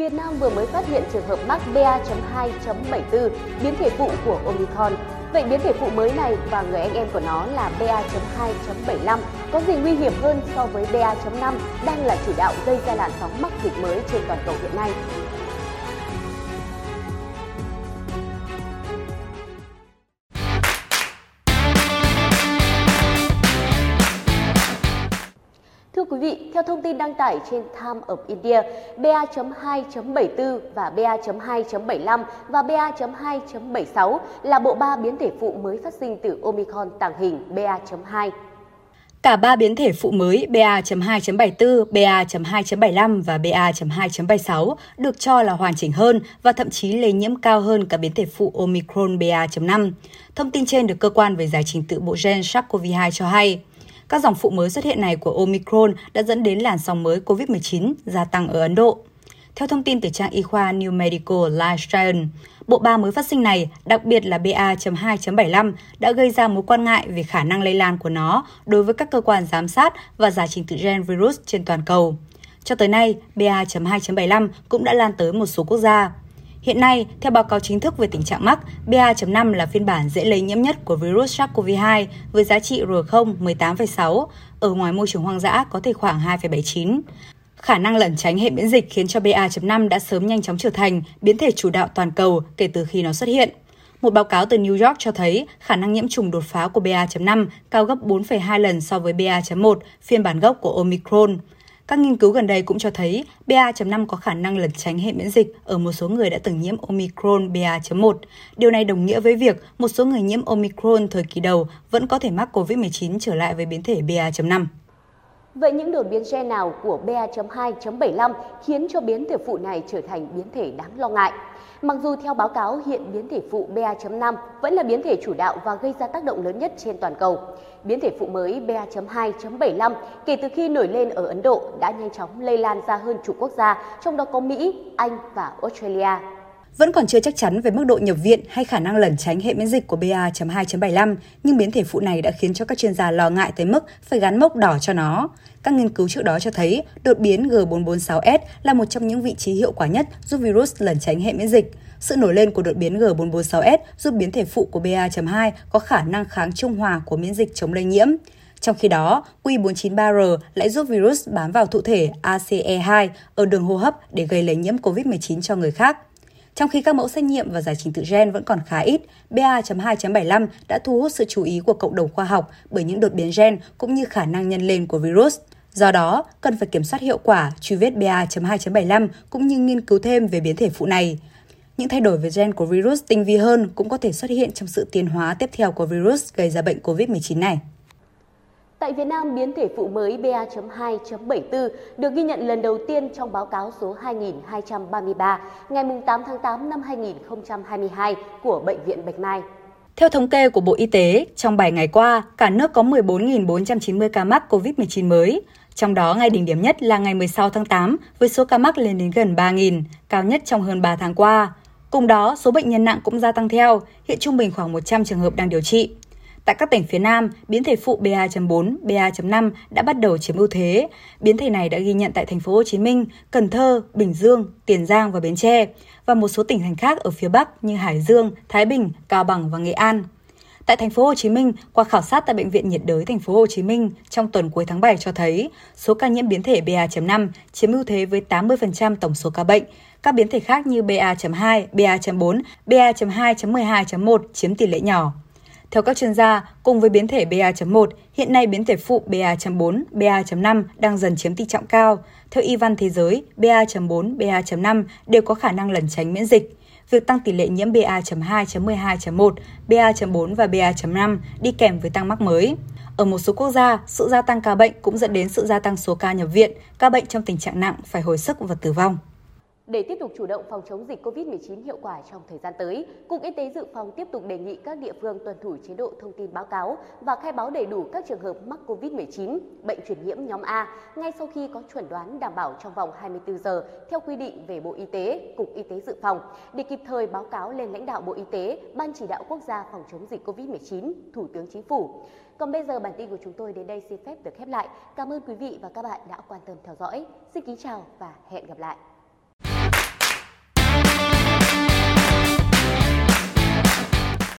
Việt Nam vừa mới phát hiện trường hợp mắc BA.2.74, biến thể phụ của Omicron. Vậy biến thể phụ mới này và người anh em của nó là BA.2.75 có gì nguy hiểm hơn so với BA.5 đang là chủ đạo gây ra làn sóng mắc dịch mới trên toàn cầu hiện nay? Quý vị, theo thông tin đăng tải trên Time of India, BA.2.74 và BA.2.75 và BA.2.76 là bộ ba biến thể phụ mới phát sinh từ Omicron tàng hình BA.2. Cả ba biến thể phụ mới BA.2.74, BA.2.75 và BA.2.76 được cho là hoàn chỉnh hơn và thậm chí lây nhiễm cao hơn cả biến thể phụ Omicron BA.5. Thông tin trên được cơ quan về giải trình tự bộ gen SARS-CoV-2 cho hay. Các dòng phụ mới xuất hiện này của Omicron đã dẫn đến làn sóng mới COVID-19 gia tăng ở Ấn Độ. Theo thông tin từ trang y khoa New Medical Lifestyle, bộ ba mới phát sinh này, đặc biệt là BA.2.75, đã gây ra mối quan ngại về khả năng lây lan của nó đối với các cơ quan giám sát và giải trình tự gen virus trên toàn cầu. Cho tới nay, BA.2.75 cũng đã lan tới một số quốc gia. Hiện nay, theo báo cáo chính thức về tình trạng mắc, BA.5 là phiên bản dễ lây nhiễm nhất của virus SARS-CoV-2 với giá trị R0 18,6, ở ngoài môi trường hoang dã có thể khoảng 2,79. Khả năng lẩn tránh hệ miễn dịch khiến cho BA.5 đã sớm nhanh chóng trở thành biến thể chủ đạo toàn cầu kể từ khi nó xuất hiện. Một báo cáo từ New York cho thấy khả năng nhiễm trùng đột phá của BA.5 cao gấp 4,2 lần so với BA.1, phiên bản gốc của Omicron. Các nghiên cứu gần đây cũng cho thấy BA.5 có khả năng lẩn tránh hệ miễn dịch ở một số người đã từng nhiễm Omicron BA.1. Điều này đồng nghĩa với việc một số người nhiễm Omicron thời kỳ đầu vẫn có thể mắc COVID-19 trở lại với biến thể BA.5. Vậy những đột biến gen nào của BA.2.75 khiến cho biến thể phụ này trở thành biến thể đáng lo ngại? Mặc dù theo báo cáo hiện biến thể phụ BA.5 vẫn là biến thể chủ đạo và gây ra tác động lớn nhất trên toàn cầu, biến thể phụ mới BA.2.75 kể từ khi nổi lên ở Ấn Độ đã nhanh chóng lây lan ra hơn chục quốc gia, trong đó có Mỹ, Anh và Australia. Vẫn còn chưa chắc chắn về mức độ nhập viện hay khả năng lẩn tránh hệ miễn dịch của BA.2.75, nhưng biến thể phụ này đã khiến cho các chuyên gia lo ngại tới mức phải gắn mốc đỏ cho nó. Các nghiên cứu trước đó cho thấy đột biến G446S là một trong những vị trí hiệu quả nhất giúp virus lẩn tránh hệ miễn dịch. Sự nổi lên của đột biến G446S giúp biến thể phụ của BA.2 có khả năng kháng trung hòa của miễn dịch chống lây nhiễm. Trong khi đó, Q493R lại giúp virus bám vào thụ thể ACE2 ở đường hô hấp để gây lây nhiễm COVID-19 cho người khác. Trong khi các mẫu xét nghiệm và giải trình tự gen vẫn còn khá ít, BA.2.75 đã thu hút sự chú ý của cộng đồng khoa học bởi những đột biến gen cũng như khả năng nhân lên của virus. Do đó, cần phải kiểm soát hiệu quả, truy vết BA.2.75 cũng như nghiên cứu thêm về biến thể phụ này. Những thay đổi về gen của virus tinh vi hơn cũng có thể xuất hiện trong sự tiến hóa tiếp theo của virus gây ra bệnh COVID-19 này. Tại Việt Nam, biến thể phụ mới BA.2.74 được ghi nhận lần đầu tiên trong báo cáo số 2233 ngày 8 tháng 8 năm 2022 của Bệnh viện Bạch Mai. Theo thống kê của Bộ Y tế, trong 7 ngày qua, cả nước có 14.490 ca mắc COVID-19 mới. Trong đó, ngày đỉnh điểm nhất là ngày 16 tháng 8 với số ca mắc lên đến gần 3.000, cao nhất trong hơn 3 tháng qua. Cùng đó, số bệnh nhân nặng cũng gia tăng theo, hiện trung bình khoảng 100 trường hợp đang điều trị. Tại các tỉnh phía Nam, biến thể phụ BA.4, BA.5 đã bắt đầu chiếm ưu thế. Biến thể này đã ghi nhận tại thành phố Hồ Chí Minh, Cần Thơ, Bình Dương, Tiền Giang và Bến Tre và một số tỉnh thành khác ở phía Bắc như Hải Dương, Thái Bình, Cao Bằng và Nghệ An. Tại thành phố Hồ Chí Minh, qua khảo sát tại Bệnh viện Nhiệt đới thành phố Hồ Chí Minh trong tuần cuối tháng 7 cho thấy, số ca nhiễm biến thể BA.5 chiếm ưu thế với 80% tổng số ca bệnh. Các biến thể khác như BA.2, BA.4, BA.2.12.1 chiếm tỷ lệ nhỏ. Theo các chuyên gia, cùng với biến thể BA.1, hiện nay biến thể phụ BA.4, BA.5 đang dần chiếm tỷ trọng cao. Theo y văn thế giới, BA.4, BA.5 đều có khả năng lẩn tránh miễn dịch. Việc tăng tỷ lệ nhiễm BA.2.12.1, BA.4 và BA.5 đi kèm với tăng mắc mới. Ở một số quốc gia, sự gia tăng ca bệnh cũng dẫn đến sự gia tăng số ca nhập viện, ca bệnh trong tình trạng nặng phải hồi sức và tử vong. Để tiếp tục chủ động phòng chống dịch COVID-19 hiệu quả trong thời gian tới, Cục Y tế dự phòng tiếp tục đề nghị các địa phương tuân thủ chế độ thông tin báo cáo và khai báo đầy đủ các trường hợp mắc COVID-19, bệnh truyền nhiễm nhóm A ngay sau khi có chuẩn đoán đảm bảo trong vòng 24 giờ theo quy định về Bộ Y tế, Cục Y tế dự phòng để kịp thời báo cáo lên lãnh đạo Bộ Y tế, Ban chỉ đạo quốc gia phòng chống dịch COVID-19, Thủ tướng Chính phủ. Còn bây giờ bản tin của chúng tôi đến đây xin phép được khép lại. Cảm ơn quý vị và các bạn đã quan tâm theo dõi. Xin kính chào và hẹn gặp lại.